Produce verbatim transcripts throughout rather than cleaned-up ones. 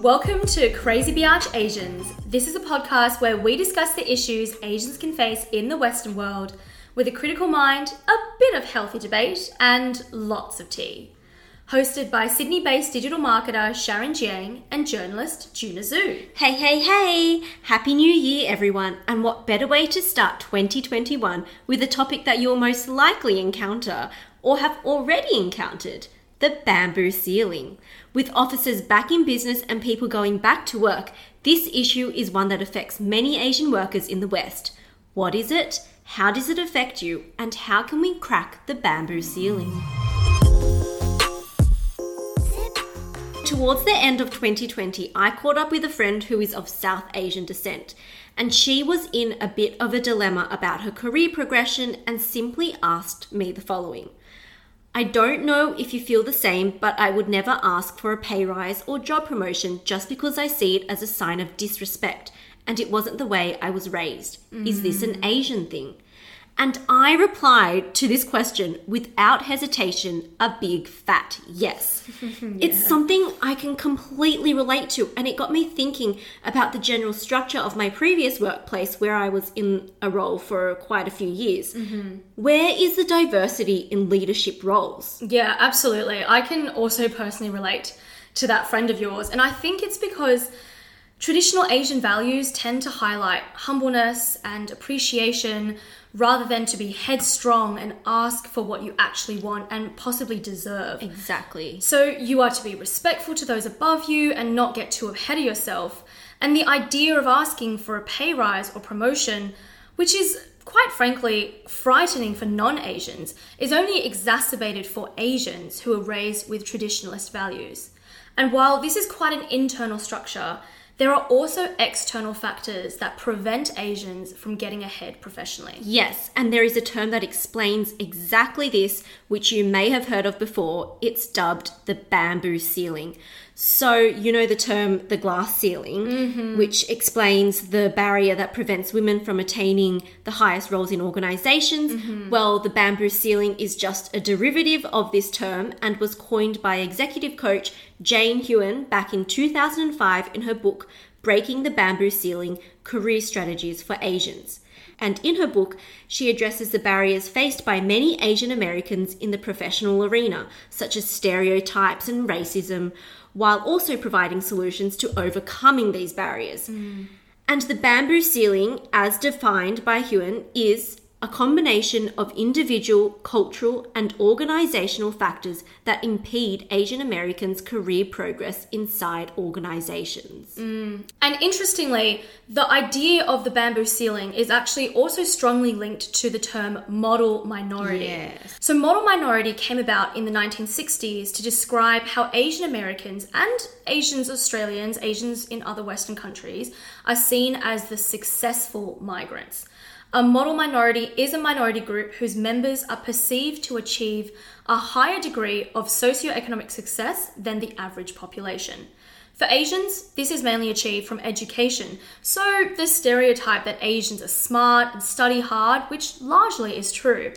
Welcome to Crazy Biatch Asians. This is a podcast where we discuss the issues Asians can face in the Western world with a critical mind, a bit of healthy debate, and lots of tea. Hosted by Sydney-based digital marketer Sharon Jiang and journalist Juna Zhu. Hey, hey, hey! Happy New Year, everyone, and what better way to start twenty twenty-one with a topic that you'll most likely encounter or have already encountered. The bamboo ceiling. With offices back in business and people going back to work, this issue is one that affects many Asian workers in the West. What is it? How does it affect you? And how can we crack the bamboo ceiling? Towards the end of twenty twenty, I caught up with a friend who is of South Asian descent, and she was in a bit of a dilemma about her career progression and simply asked me the following. I don't know if you feel the same, but I would never ask for a pay rise or job promotion just because I see it as a sign of disrespect and it wasn't the way I was raised. Mm. Is this an Asian thing? And I replied to this question without hesitation, a big fat yes. yeah. It's something I can completely relate to, and it got me thinking about the general structure of my previous workplace where I was in a role for quite a few years. Mm-hmm. Where is the diversity in leadership roles? Yeah, absolutely. I can also personally relate to that friend of yours, and I think it's because traditional Asian values tend to highlight humbleness and appreciation rather than to be headstrong and ask for what you actually want and possibly deserve. Exactly. So you are to be respectful to those above you and not get too ahead of yourself. And the idea of asking for a pay rise or promotion, which is quite frankly frightening for non-Asians, is only exacerbated for Asians who are raised with traditionalist values. And while this is quite an internal structure, there are also external factors that prevent Asians from getting ahead professionally. Yes, and there is a term that explains exactly this, which you may have heard of before. It's dubbed the bamboo ceiling. So, you know the term the glass ceiling, mm-hmm. which explains the barrier that prevents women from attaining the highest roles in organisations. Mm-hmm. Well, the bamboo ceiling is just a derivative of this term and was coined by executive coach Jane Hewan back in two thousand five in her book Breaking the Bamboo Ceiling: Career Strategies for Asians. And in her book, she addresses the barriers faced by many Asian Americans in the professional arena, such as stereotypes and racism, while also providing solutions to overcoming these barriers. Mm. And the bamboo ceiling, as defined by Hewan, is a combination of individual, cultural, and organisational factors that impede Asian Americans' career progress inside organisations. Mm. And interestingly, the idea of the bamboo ceiling is actually also strongly linked to the term model minority. Yes. So model minority came about in the nineteen sixties to describe how Asian Americans and Asians, Australians, Asians in other Western countries are seen as the successful migrants. A model minority is a minority group whose members are perceived to achieve a higher degree of socioeconomic success than the average population. For Asians, this is mainly achieved from education. So the stereotype that Asians are smart and study hard, which largely is true.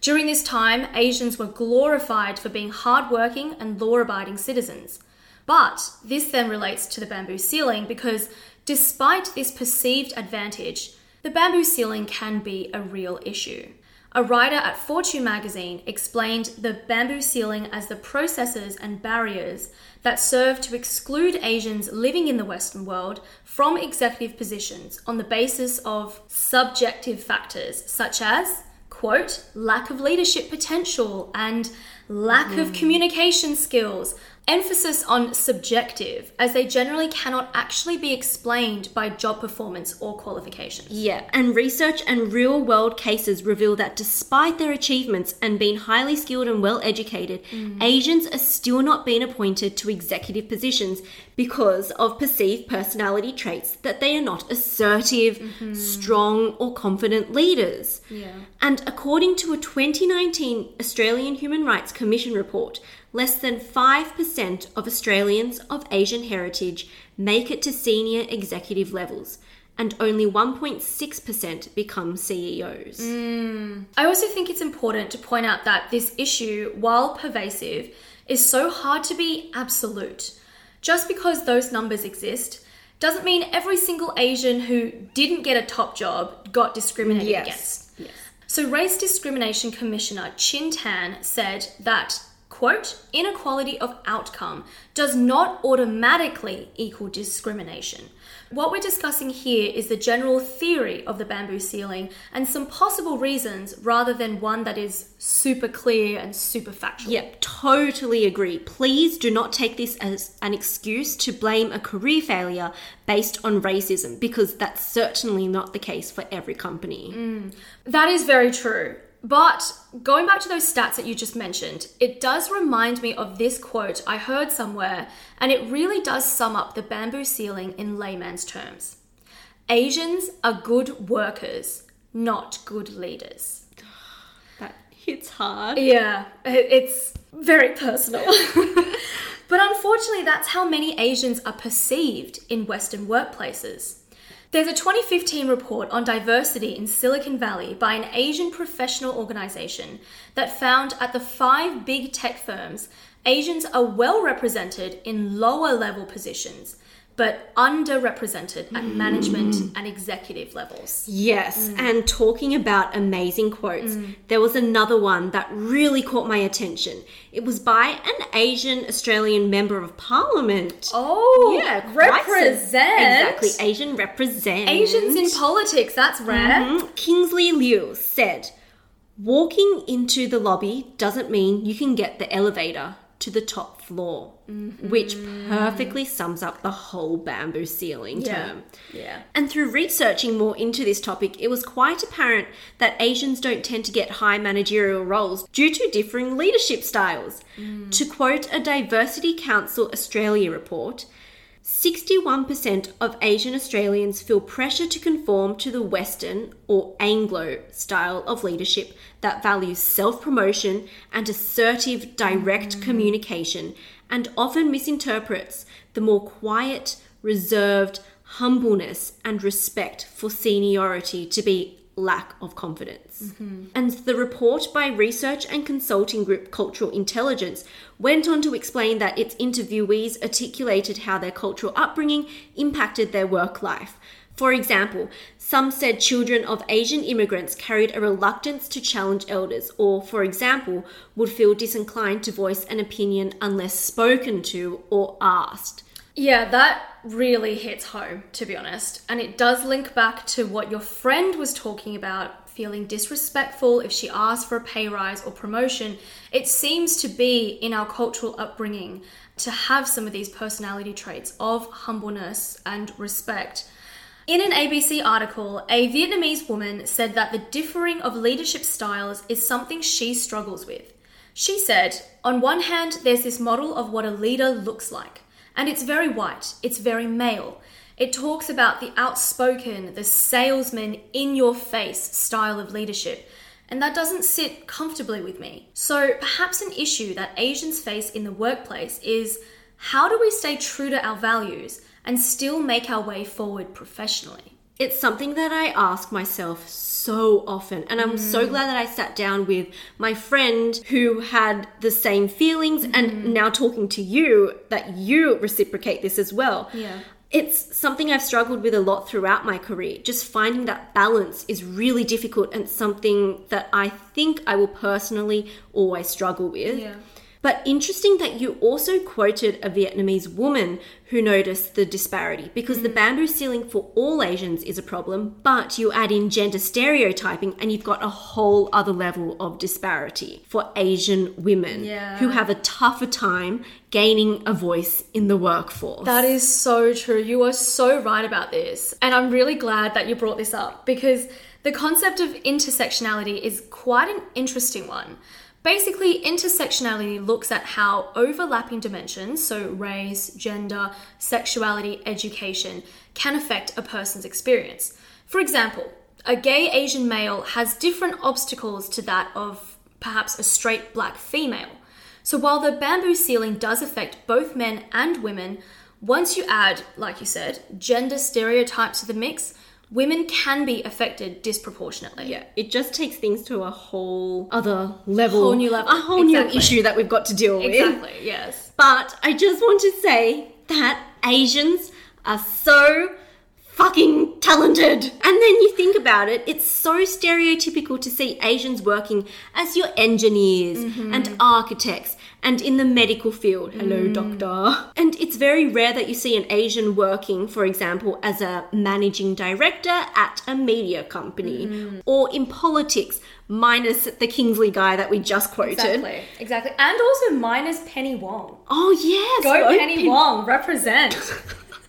During this time, Asians were glorified for being hardworking and law-abiding citizens. But this then relates to the bamboo ceiling because despite this perceived advantage, the bamboo ceiling can be a real issue. A writer at Fortune magazine explained the bamboo ceiling as the processes and barriers that serve to exclude Asians living in the Western world from executive positions on the basis of subjective factors such as, quote, lack of leadership potential and lack mm. of communication skills. Emphasis on subjective, as they generally cannot actually be explained by job performance or qualifications. Yeah, and research and real-world cases reveal that despite their achievements and being highly skilled and well-educated, mm. Asians are still not being appointed to executive positions because of perceived personality traits that they are not assertive, mm-hmm. strong, or confident leaders. Yeah. And according to a twenty nineteen Australian Human Rights Commission report, less than five percent of Australians of Asian heritage make it to senior executive levels, and only one point six percent become C E Os. Mm. I also think it's important to point out that this issue, while pervasive, is so hard to be absolute. just because those numbers exist doesn't mean every single Asian who didn't get a top job got discriminated yes. against. Yes. So Race Discrimination Commissioner Chin Tan said that, quote, inequality of outcome does not automatically equal discrimination. What we're discussing here is the general theory of the bamboo ceiling and some possible reasons rather than one that is super clear and super factual. Yep, totally agree. Please do not take this as an excuse to blame a career failure based on racism, because that's certainly not the case for every company. Mm, that is very true. But going back to those stats that you just mentioned, it does remind me of this quote I heard somewhere, and it really does sum up the bamboo ceiling in layman's terms. Asians are good workers, not good leaders. That hits hard. Yeah, it's very personal. But unfortunately, that's how many Asians are perceived in Western workplaces. There's a twenty fifteen report on diversity in Silicon Valley by an Asian professional organization that found at the five big tech firms, Asians are well represented in lower level positions, but underrepresented at mm. management and executive levels. Yes, mm. and talking about amazing quotes, mm. there was another one that really caught my attention. It was by an Asian Australian Member of Parliament. Oh, yeah, represent. Exactly, Asian represent. Asians in politics, that's rare. Mm-hmm. Kingsley Liu said, walking into the lobby doesn't mean you can get the elevator to the top floor, mm-hmm. which perfectly sums up the whole bamboo ceiling yeah. term. Yeah. And through researching more into this topic, it was quite apparent that Asians don't tend to get high managerial roles due to differing leadership styles. Mm. To quote a Diversity Council Australia report, sixty-one percent of Asian Australians feel pressure to conform to the Western or Anglo style of leadership that values self-promotion and assertive, direct mm. communication, and often misinterprets the more quiet, reserved humbleness and respect for seniority to be lack of confidence. Mm-hmm. And the report by research and consulting group Cultural Intelligence went on to explain that its interviewees articulated how their cultural upbringing impacted their work life. For example, some said children of Asian immigrants carried a reluctance to challenge elders, or, for example, would feel disinclined to voice an opinion unless spoken to or asked. Yeah, that really hits home, to be honest. And it does link back to what your friend was talking about, feeling disrespectful if she asked for a pay rise or promotion. It seems to be in our cultural upbringing to have some of these personality traits of humbleness and respect. In an A B C article, a Vietnamese woman said that the differing of leadership styles is something she struggles with. She said, on one hand, there's this model of what a leader looks like. And it's very white, it's very male. It talks about the outspoken, the salesman, in-your-face style of leadership. And that doesn't sit comfortably with me. So perhaps an issue that Asians face in the workplace is, how do we stay true to our values and still make our way forward professionally? It's something that I ask myself so often, and I'm mm. so glad that I sat down with my friend who had the same feelings, mm. and now talking to you, that you reciprocate this as well. Yeah. It's something I've struggled with a lot throughout my career. Just finding that balance is really difficult and something that I think I will personally always struggle with. Yeah. But interesting that you also quoted a Vietnamese woman who noticed the disparity, because mm. the bamboo ceiling for all Asians is a problem, but you add in gender stereotyping and you've got a whole other level of disparity for Asian women yeah. who have a tougher time gaining a voice in the workforce. That is so true. You are so right about this. And I'm really glad that you brought this up, because the concept of intersectionality is quite an interesting one. Basically, intersectionality looks at how overlapping dimensions, so race, gender, sexuality, education, can affect a person's experience. For example, a gay Asian male has different obstacles to that of perhaps a straight black female. So while the bamboo ceiling does affect both men and women, once you add, like you said, gender stereotypes to the mix, women can be affected disproportionately. Yeah, it just takes things to a whole other level. Whole new level. A whole exactly. new issue that we've got to deal with. Exactly, yes. But I just want to say that Asians are so fucking talented. And then you think about it, it's so stereotypical to see Asians working as your engineers mm-hmm. and architects and in the medical field. Hello, mm. doctor. And it's very rare that you see an Asian working, for example, as a managing director at a media company mm. or in politics, minus the Kingsley guy that we just quoted. Exactly, exactly. And also minus Penny Wong. Oh, yes. Go, Go Penny Pen- Wong, represent.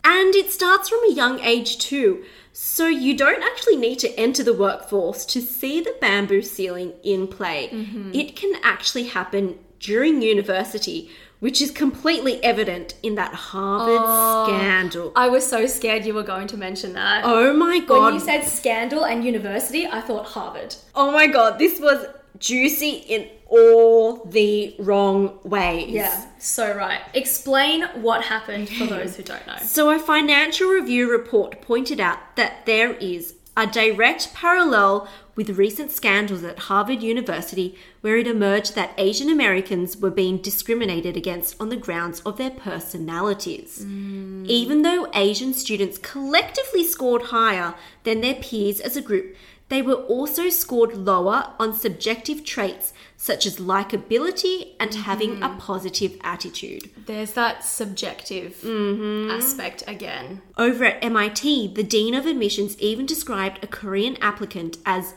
And it starts from a young age too. So you don't actually need to enter the workforce to see the bamboo ceiling in play. Mm-hmm. It can actually happen during university, which is completely evident in that Harvard oh, scandal. I was so scared you were going to mention that. Oh my God. When you said scandal and university, I thought Harvard. Oh my God, this was juicy in all the wrong ways. Yeah, so right. Explain what happened for those who don't know. So a Financial Review report pointed out that there is a direct parallel with recent scandals at Harvard University where it emerged that Asian Americans were being discriminated against on the grounds of their personalities. Mm. Even though Asian students collectively scored higher than their peers as a group, they were also scored lower on subjective traits such as likability and having mm. a positive attitude. There's that subjective mm-hmm. aspect again. Over at M I T, the Dean of Admissions even described a Korean applicant as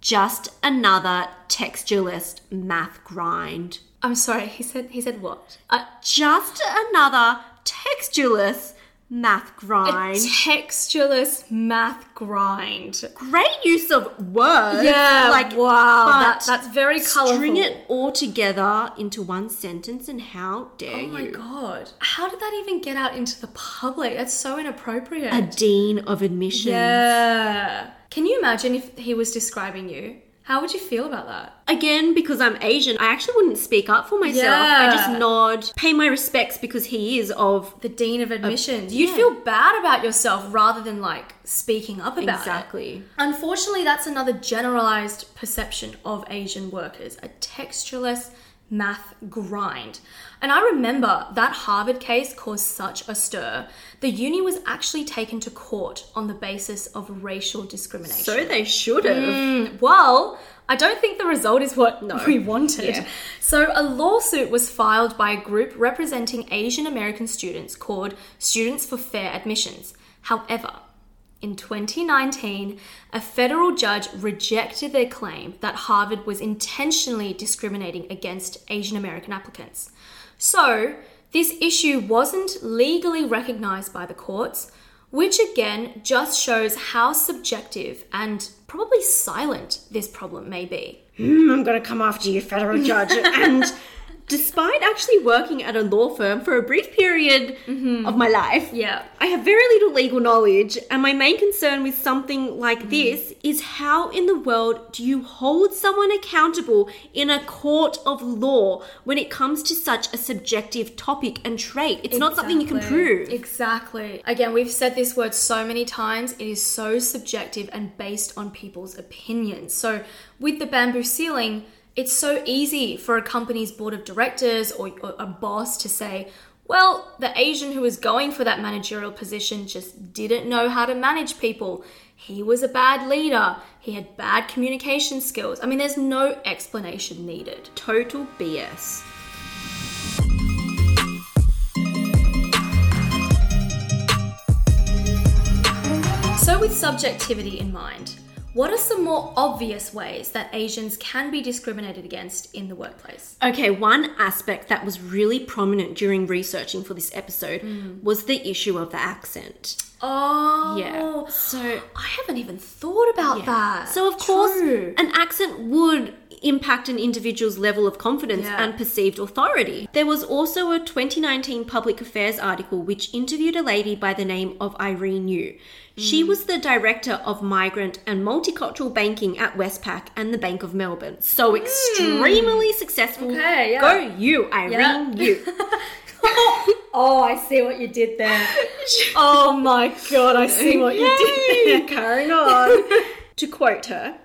just another textualist math grind. I'm sorry, he said he said what? Uh, just another textualist math grind. A textureless math grind. Great use of words. Yeah, like, wow. That, that's very colourful. String it all together into one sentence and how dare you. Oh my you. God. How did that even get out into the public? That's so inappropriate. A Dean of Admissions. Yeah. Can you imagine if he was describing you? How would you feel about that? Again, because I'm Asian, I actually wouldn't speak up for myself. Yeah. I just nod, pay my respects because he is of... the Dean of Admissions. Of, You'd yeah. feel bad about yourself rather than like speaking up about exactly. it. Exactly. Unfortunately, that's another generalised perception of Asian workers, a textureless math grind. And I remember that Harvard case caused such a stir. The uni was actually taken to court on the basis of racial discrimination. So they should have. Mm, well, I don't think the result is what no. we wanted. Yeah. So a lawsuit was filed by a group representing Asian American students called Students for Fair Admissions. However, in twenty nineteen, a federal judge rejected their claim that Harvard was intentionally discriminating against Asian American applicants. So, this issue wasn't legally recognized by the courts, which again just shows how subjective and probably silent this problem may be. Mm, I'm going to come after you, federal judge. And despite actually working at a law firm for a brief period mm-hmm. of my life, yeah. I have very little legal knowledge, and my main concern with something like mm. this is how in the world do you hold someone accountable in a court of law when it comes to such a subjective topic and trait? It's exactly. not something you can prove. Exactly. Again, we've said this word so many times. It is so subjective and based on people's opinions. So with the bamboo ceiling, it's so easy for a company's board of directors or, or a boss to say, well, the Asian who was going for that managerial position just didn't know how to manage people. He was a bad leader. He had bad communication skills. I mean, there's no explanation needed. Total B S. So with subjectivity in mind, what are some more obvious ways that Asians can be discriminated against in the workplace? Okay, one aspect that was really prominent during researching for this episode mm. was the issue of the accent. Oh, yeah. So I haven't even thought about yeah. that. So of course, True. an accent would impact an individual's level of confidence yeah. and perceived authority. There was also a twenty nineteen Public Affairs article which interviewed a lady by the name of Irene Yu. She mm. was the director of migrant and multicultural banking at Westpac and the Bank of Melbourne. So extremely mm. successful. Okay, yeah. Go you, Irene Yu. Yeah. Oh, I see what you did there. Oh my God, I see what you did there. Carrying on. To quote her,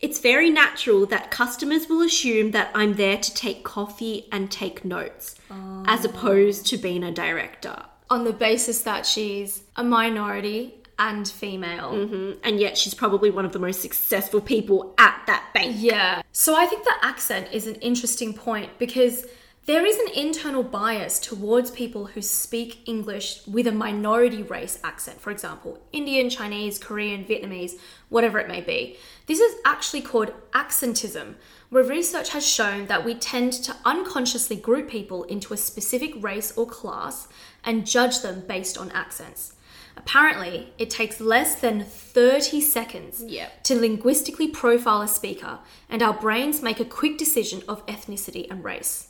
"It's very natural that customers will assume that I'm there to take coffee and take notes, oh. as opposed to being a director." on the basis that she's a minority and female. Mm-hmm. And yet she's probably one of the most successful people at that bank. Yeah. So I think the accent is an interesting point because there is an internal bias towards people who speak English with a minority race accent, for example, Indian, Chinese, Korean, Vietnamese, whatever it may be. This is actually called accentism, where research has shown that we tend to unconsciously group people into a specific race or class and judge them based on accents. Apparently, it takes less than thirty seconds yep. to linguistically profile a speaker, and our brains make a quick decision of ethnicity and race.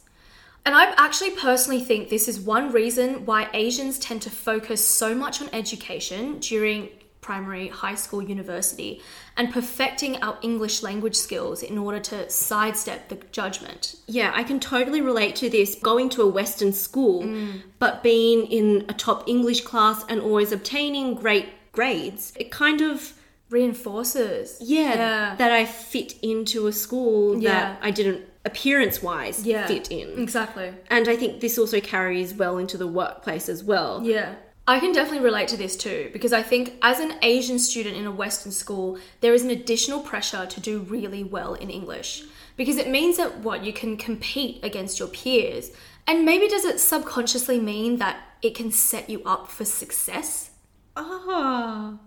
And I actually personally think this is one reason why Asians tend to focus so much on education during primary, high school, university, and perfecting our English language skills in order to sidestep the judgment. Yeah, I can totally relate to this. Going to a Western school, mm. but being in a top English class and always obtaining great grades, it kind of reinforces yeah, yeah. that I fit into a school yeah. that I didn't appearance-wise yeah, fit in. Exactly. And I think this also carries well into the workplace as well. Yeah. I can definitely relate to this too, because I think as an Asian student in a Western school, there is an additional pressure to do really well in English, because it means that, what, you can compete against your peers. And maybe does it subconsciously mean that it can set you up for success? Ah, oh,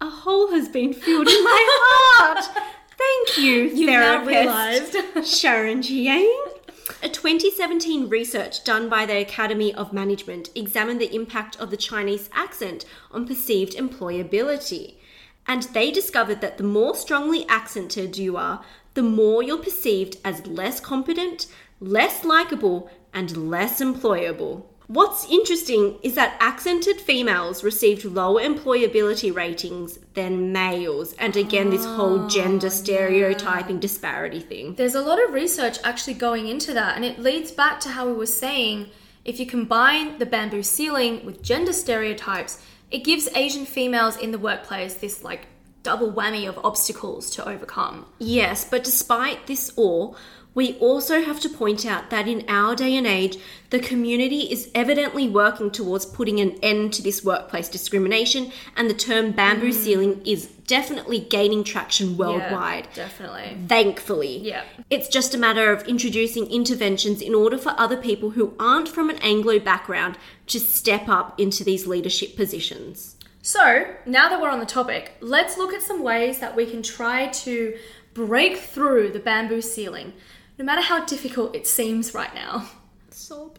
a hole has been filled in my heart. Thank you, you therapist now realized. Sharon Jiang. A twenty seventeen research done by the Academy of Management examined the impact of the Chinese accent on perceived employability. And they discovered that the more strongly accented you are, the more you're perceived as less competent, less likable, and less employable. What's interesting is that accented females received lower employability ratings than males. And again, this whole gender stereotyping yeah. disparity thing. There's a lot of research actually going into that. And it leads back to how we were saying, if you combine the bamboo ceiling with gender stereotypes, it gives Asian females in the workplace this like double whammy of obstacles to overcome. Yes, but despite this all, we also have to point out that in our day and age, the community is evidently working towards putting an end to this workplace discrimination, and the term bamboo mm. ceiling is definitely gaining traction worldwide. Yeah, definitely. Thankfully. Yeah. It's just a matter of introducing interventions in order for other people who aren't from an Anglo background to step up into these leadership positions. So, now that we're on the topic, let's look at some ways that we can try to break through the bamboo ceiling, no matter how difficult it seems right now. Sob.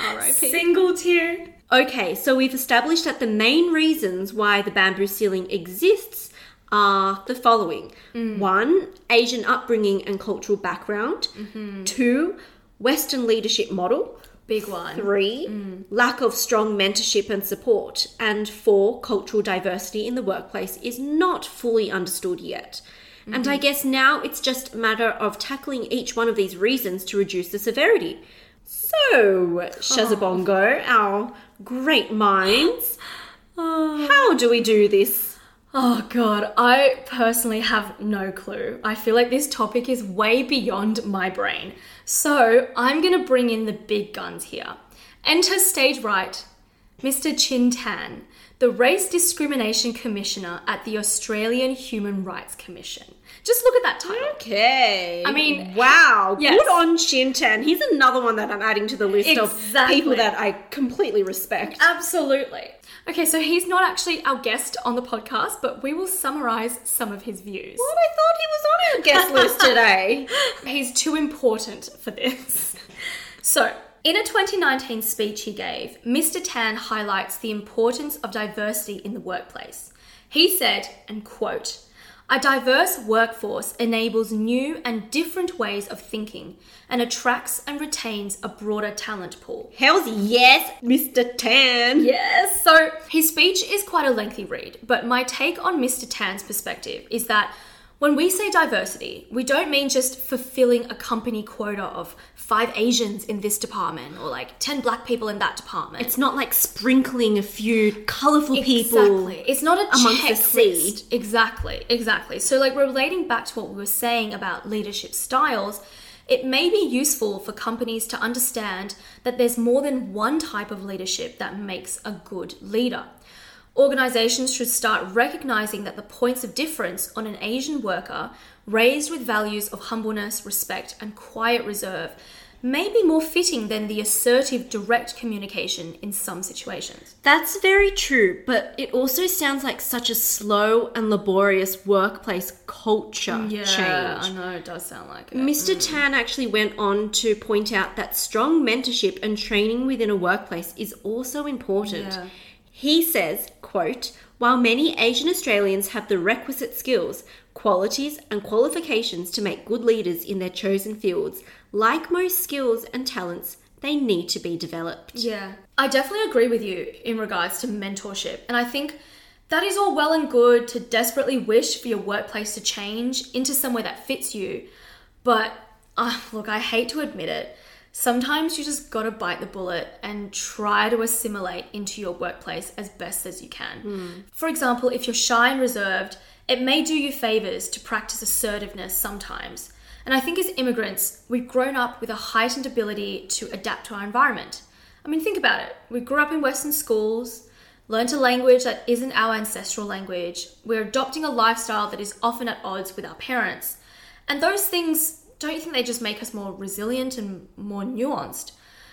R I P. Single tear. Okay, so we've established that the main reasons why the bamboo ceiling exists are the following. Mm. One, Asian upbringing and cultural background. Mm-hmm. Two, Western leadership model. Big one. Three, mm. lack of strong mentorship and support. And four, cultural diversity in the workplace is not fully understood yet. Mm-hmm. And I guess now it's just a matter of tackling each one of these reasons to reduce the severity. So, Shazabongo, oh. our great minds, oh. how do we do this? Oh God, I personally have no clue. I feel like this topic is way beyond my brain. So I'm going to bring in the big guns here. Enter stage right, Mister Chin Tan, the Race Discrimination Commissioner at the Australian Human Rights Commission. Just look at that title. Okay. I mean, wow. Yes. Good on Chin Tan. He's another one that I'm adding to the list exactly. of people that I completely respect. Absolutely. Okay, so he's not actually our guest on the podcast, but we will summarise some of his views. What? I thought he was on our guest list today. He's too important for this. So, in a twenty nineteen speech he gave, Mister Tan highlights the importance of diversity in the workplace. He said, and quote, "A diverse workforce enables new and different ways of thinking and attracts and retains a broader talent pool." Hells yes, Mister Tan. Yes. So his speech is quite a lengthy read, but my take on Mister Tan's perspective is that when we say diversity, we don't mean just fulfilling a company quota of five Asians in this department or like ten black people in that department. It's not like sprinkling a few colourful exactly. people. It's not a checklist. Exactly, exactly. So like relating back to what we were saying about leadership styles, It may be useful for companies to understand that there's more than one type of leadership that makes a good leader. Organizations should start recognizing that the points of difference on an Asian worker, raised with values of humbleness, respect, and quiet reserve, may be more fitting than the assertive, direct communication in some situations. That's very true, but it also sounds like such a slow and laborious workplace culture yeah, change. Yeah, I know, it does sound like it. Mister Mm. Tan actually went on to point out that strong mentorship and training within a workplace is also important. Yeah. He says, quote, "While many Asian Australians have the requisite skills, qualities and qualifications to make good leaders in their chosen fields, like most skills and talents, they need to be developed." Yeah, I definitely agree with you in regards to mentorship. And I think that is all well and good to desperately wish for your workplace to change into somewhere that fits you. But uh, look, I hate to admit it. Sometimes you just gotta bite the bullet and try to assimilate into your workplace as best as you can. Mm. For example, if you're shy and reserved, it may do you favors to practice assertiveness sometimes. And I think as immigrants, we've grown up with a heightened ability to adapt to our environment. I mean, think about it. We grew up in Western schools, learned a language that isn't our ancestral language. We're adopting a lifestyle that is often at odds with our parents. And those things, don't you think they just make us more resilient and more nuanced?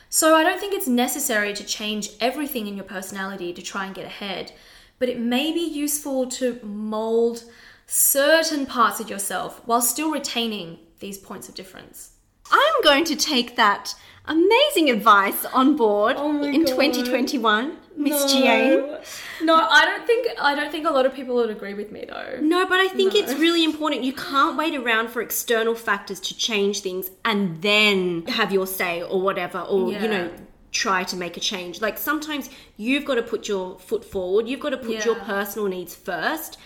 So I don't think it's necessary to change everything in your personality to try and get ahead. But it may be useful to mold certain parts of yourself while still retaining these points of difference. I'm going to take that amazing advice on board oh in God. twenty twenty-one, Miss Jiang. No, I don't think I don't think a lot of people would agree with me though. No, but I think no. It's really important. You can't wait around for external factors to change things and then have your say or whatever, or yeah. you know, try to make a change. Like sometimes you've got to put your foot forward. You've got to put yeah. your personal needs first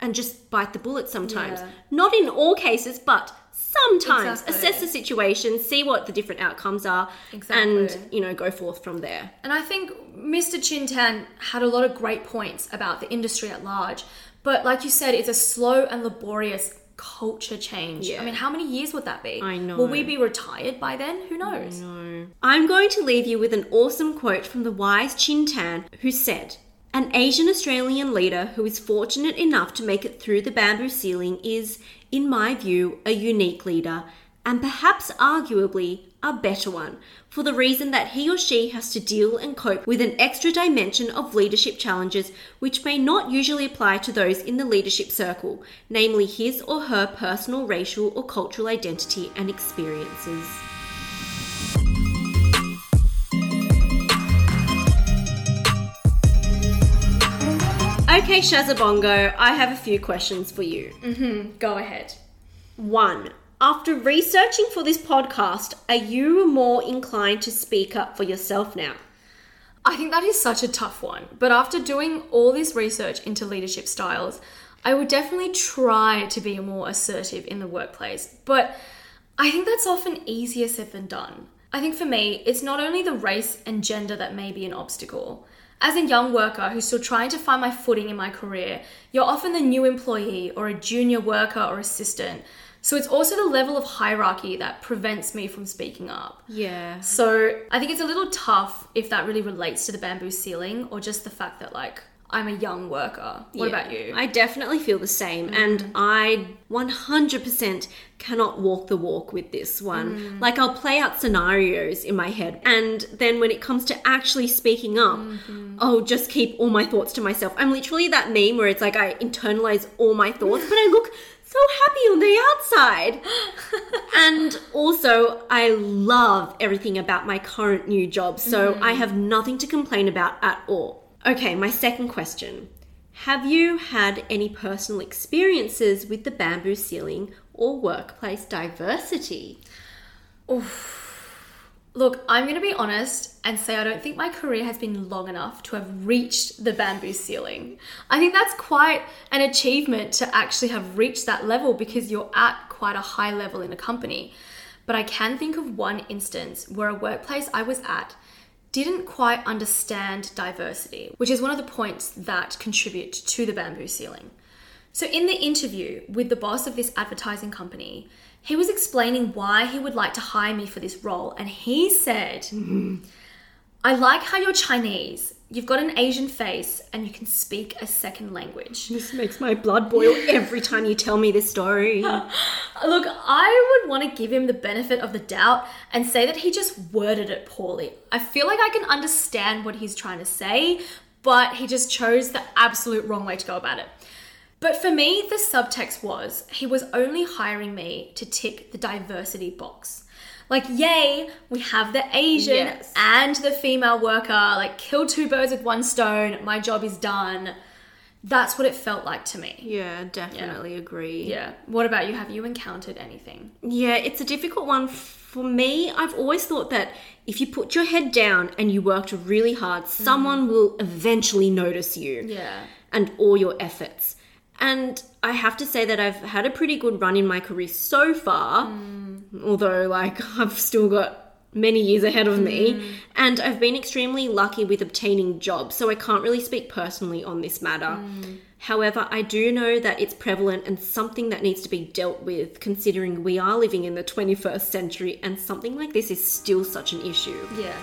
and just bite the bullet sometimes. Yeah. Not in all cases, but sometimes. Exactly. Assess the situation, see what the different outcomes are, exactly. and you know, go forth from there. And I think Mister Chin Tan had a lot of great points about the industry at large, but like you said, it's a slow and laborious culture change. Yeah. I mean, how many years would that be? I know. Will we be retired by then? Who knows? I know. I'm going to leave you with an awesome quote from the wise Chin Tan, who said, "An Asian Australian leader who is fortunate enough to make it through the bamboo ceiling is, in my view, a unique leader, and perhaps arguably a better one, for the reason that he or she has to deal and cope with an extra dimension of leadership challenges which may not usually apply to those in the leadership circle, namely his or her personal, racial or cultural identity and experiences." Okay, Shazabongo, I have a few questions for you. Mm-hmm. Go ahead. One, after researching for this podcast, are you more inclined to speak up for yourself now? I think that is such a tough one. But after doing all this research into leadership styles, I would definitely try to be more assertive in the workplace. But I think that's often easier said than done. I think for me, it's not only the race and gender that may be an obstacle. As a young worker who's still trying to find my footing in my career, you're often the new employee or a junior worker or assistant. So it's also the level of hierarchy that prevents me from speaking up. Yeah. So I think it's a little tough if that really relates to the bamboo ceiling or just the fact that like I'm a young worker. What yeah, about you? I definitely feel the same. Mm. And I one hundred percent cannot walk the walk with this one. Mm. Like I'll play out scenarios in my head. And then when it comes to actually speaking up, mm-hmm. I'll just keep all my thoughts to myself. I'm literally that meme where it's like I internalize all my thoughts, but I look so happy on the outside. And also, I love everything about my current new job. So mm. I have nothing to complain about at all. Okay, my second question. Have you had any personal experiences with the bamboo ceiling or workplace diversity? Oof. Look, I'm going to be honest and say I don't think my career has been long enough to have reached the bamboo ceiling. I think that's quite an achievement to actually have reached that level because you're at quite a high level in a company. But I can think of one instance where a workplace I was at didn't quite understand diversity, which is one of the points that contribute to the bamboo ceiling. So in the interview with the boss of this advertising company, he was explaining why he would like to hire me for this role. And he said, mm-hmm. I like how you're Chinese. You've got an Asian face and you can speak a second language. This makes my blood boil every time you tell me this story. Look, I would want to give him the benefit of the doubt and say that he just worded it poorly. I feel like I can understand what he's trying to say, but he just chose the absolute wrong way to go about it. But for me, the subtext was he was only hiring me to tick the diversity box. Like, yay, we have the Asian yes. and the female worker, like, kill two birds with one stone, my job is done. That's what it felt like to me. Yeah, definitely yeah. agree. Yeah. What about you? Have you encountered anything? Yeah, it's a difficult one for me. I've always thought that if you put your head down and you worked really hard, mm. someone will eventually notice you. Yeah. And all your efforts. And I have to say that I've had a pretty good run in my career so far, mm. although, like, I've still got many years ahead of me, mm. and I've been extremely lucky with obtaining jobs, so I can't really speak personally on this matter. Mm. However, I do know that it's prevalent and something that needs to be dealt with, considering we are living in the twenty-first century and something like this is still such an issue. Yeah.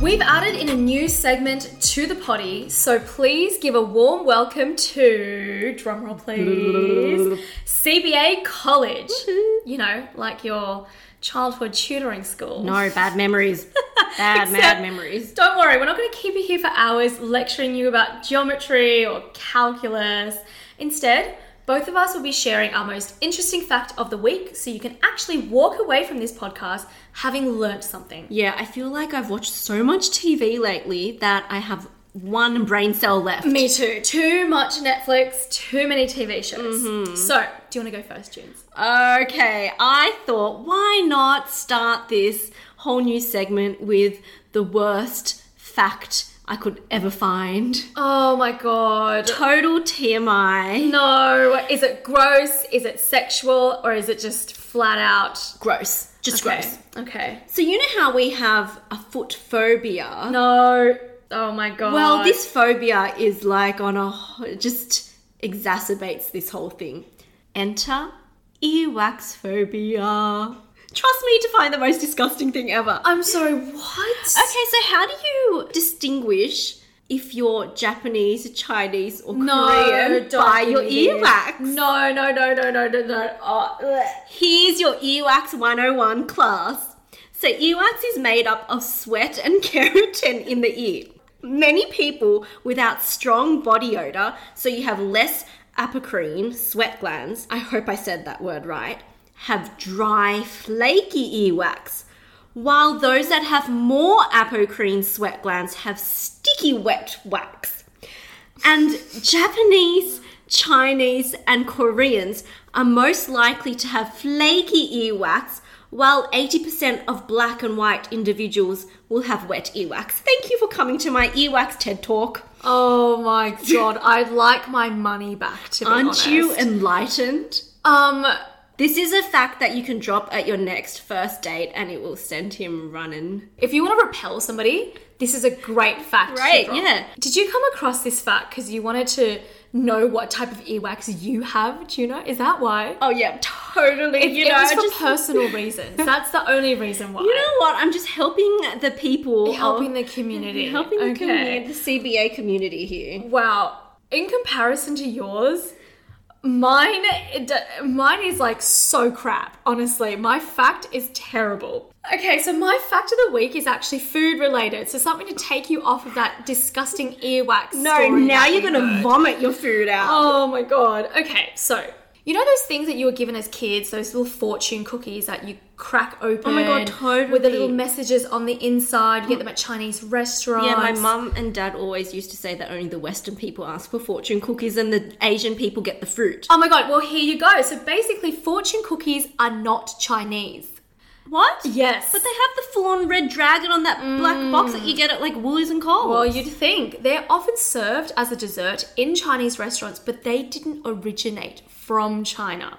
We've added in a new segment to the potty, so please give a warm welcome to, drumroll please, C B A College. Mm-hmm. You know, like your childhood tutoring school. No, bad memories. Bad, Except, mad memories. Don't worry, we're not going to keep you here for hours lecturing you about geometry or calculus. Instead, both of us will be sharing our most interesting fact of the week, so you can actually walk away from this podcast having learnt something. Yeah, I feel like I've watched so much T V lately that I have one brain cell left. Me too. Too much Netflix, too many T V shows. Mm-hmm. So, do you want to go first, Junes? Okay, I thought, why not start this whole new segment with the worst fact I could ever find. Oh my god. Total T M I. No. Is it gross? Is it sexual? Or is it just flat out? Gross. Just okay. gross. Okay. So you know how we have a foot phobia? No. Oh my god. Well, this phobia is like on a... It just exacerbates this whole thing. Enter earwax phobia. Trust me to find the most disgusting thing ever. I'm sorry, what? Okay, so how do you distinguish if you're Japanese, Chinese, or no, Korean by your earwax? No, no, no, no, no, no, no. Oh. Here's your earwax one oh one class. So earwax is made up of sweat and keratin in the ear. Many people without strong body odor, so you have less apocrine, sweat glands, I hope I said that word right, have dry, flaky earwax, while those that have more apocrine sweat glands have sticky, wet wax. And Japanese, Chinese, and Koreans are most likely to have flaky earwax, while eighty percent of black and white individuals will have wet earwax. Thank you for coming to my earwax TED Talk. Oh my God, I'd like my money back, to be Aren't honest. Aren't you enlightened? Um... This is a fact that you can drop at your next first date and it will send him running. If you want to repel somebody, this is a great fact. Right, yeah. Did you come across this fact because you wanted to know what type of earwax you have, Juna? Is that why? Oh, yeah, totally. It, you it know, was for just... personal reasons. That's the only reason why. You know what? I'm just helping the people. Helping of... the community. Helping the, okay. community, the C B A community here. Wow. In comparison to yours... Mine, mine is like so crap, honestly. My fact is terrible. Okay, so my fact of the week is actually food related. So something to take you off of that disgusting earwax no, story. No, now you're going to vomit your food out. Oh my God. Okay, so you know those things that you were given as kids, those little fortune cookies that you crack open. Oh my God, totally. With the little messages on the inside. You get them at Chinese restaurants. Yeah, my mum and dad always used to say that only the Western people ask for fortune cookies and the Asian people get the fruit. Oh my God, well here you go. So basically fortune cookies are not Chinese. What? Yes. But they have the full-on red dragon on that mm. black box that you get at like Woolies and Coles. Well, you'd think. They're often served as a dessert in Chinese restaurants, but they didn't originate from China.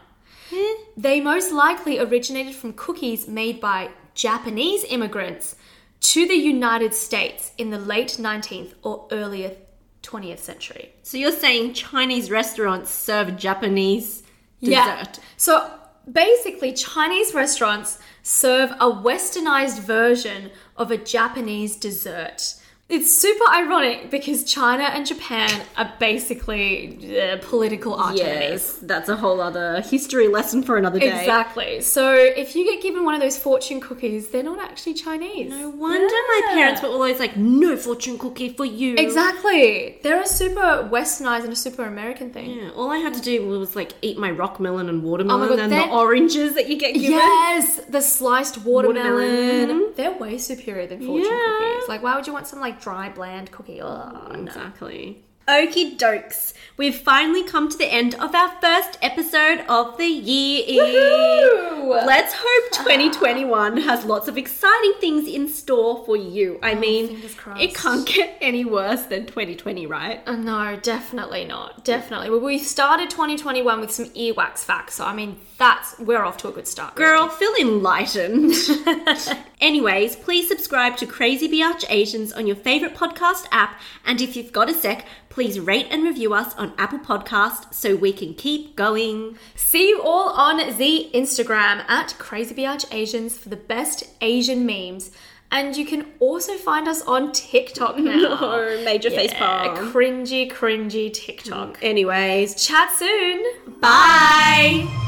Eh? They most likely originated from cookies made by Japanese immigrants to the United States in the late nineteenth or earlier twentieth century. So you're saying Chinese restaurants serve Japanese dessert? Yeah. So basically, Chinese restaurants serve a westernized version of a Japanese dessert. It's super ironic because China and Japan are basically uh, political arteries. Yes, that's a whole other history lesson for another day. Exactly. So if you get given one of those fortune cookies, they're not actually Chinese. No wonder yeah. my parents were always like, no fortune cookie for you. Exactly. They're a super westernized and a super American thing. Yeah, all I had to do was like eat my rock melon and watermelon oh God, and the oranges that you get given. Yes, the sliced watermelon. watermelon. They're way superior than fortune yeah. cookies. Like, why would you want something like dry, bland cookie? Oh, exactly. No. Okie dokes. We've finally come to the end of our first episode of the year. Woohoo! Let's hope twenty twenty-one has lots of exciting things in store for you. I oh, mean, it can't get any worse than twenty twenty, right? Uh, no, definitely not. Definitely. Well, we started twenty twenty-one with some earwax facts, so I mean, that's we're off to a good start. Girl, feel enlightened. Anyways, please subscribe to Crazy Biatch Asians on your favourite podcast app, and if you've got a sec, please rate and review us on Apple Podcasts so we can keep going. See you all on the Instagram at Crazy Biatch Asians for the best Asian memes. And you can also find us on TikTok now. Oh, major yeah, face palm. Cringy, cringy TikTok. Anyways, chat soon. Bye. Bye.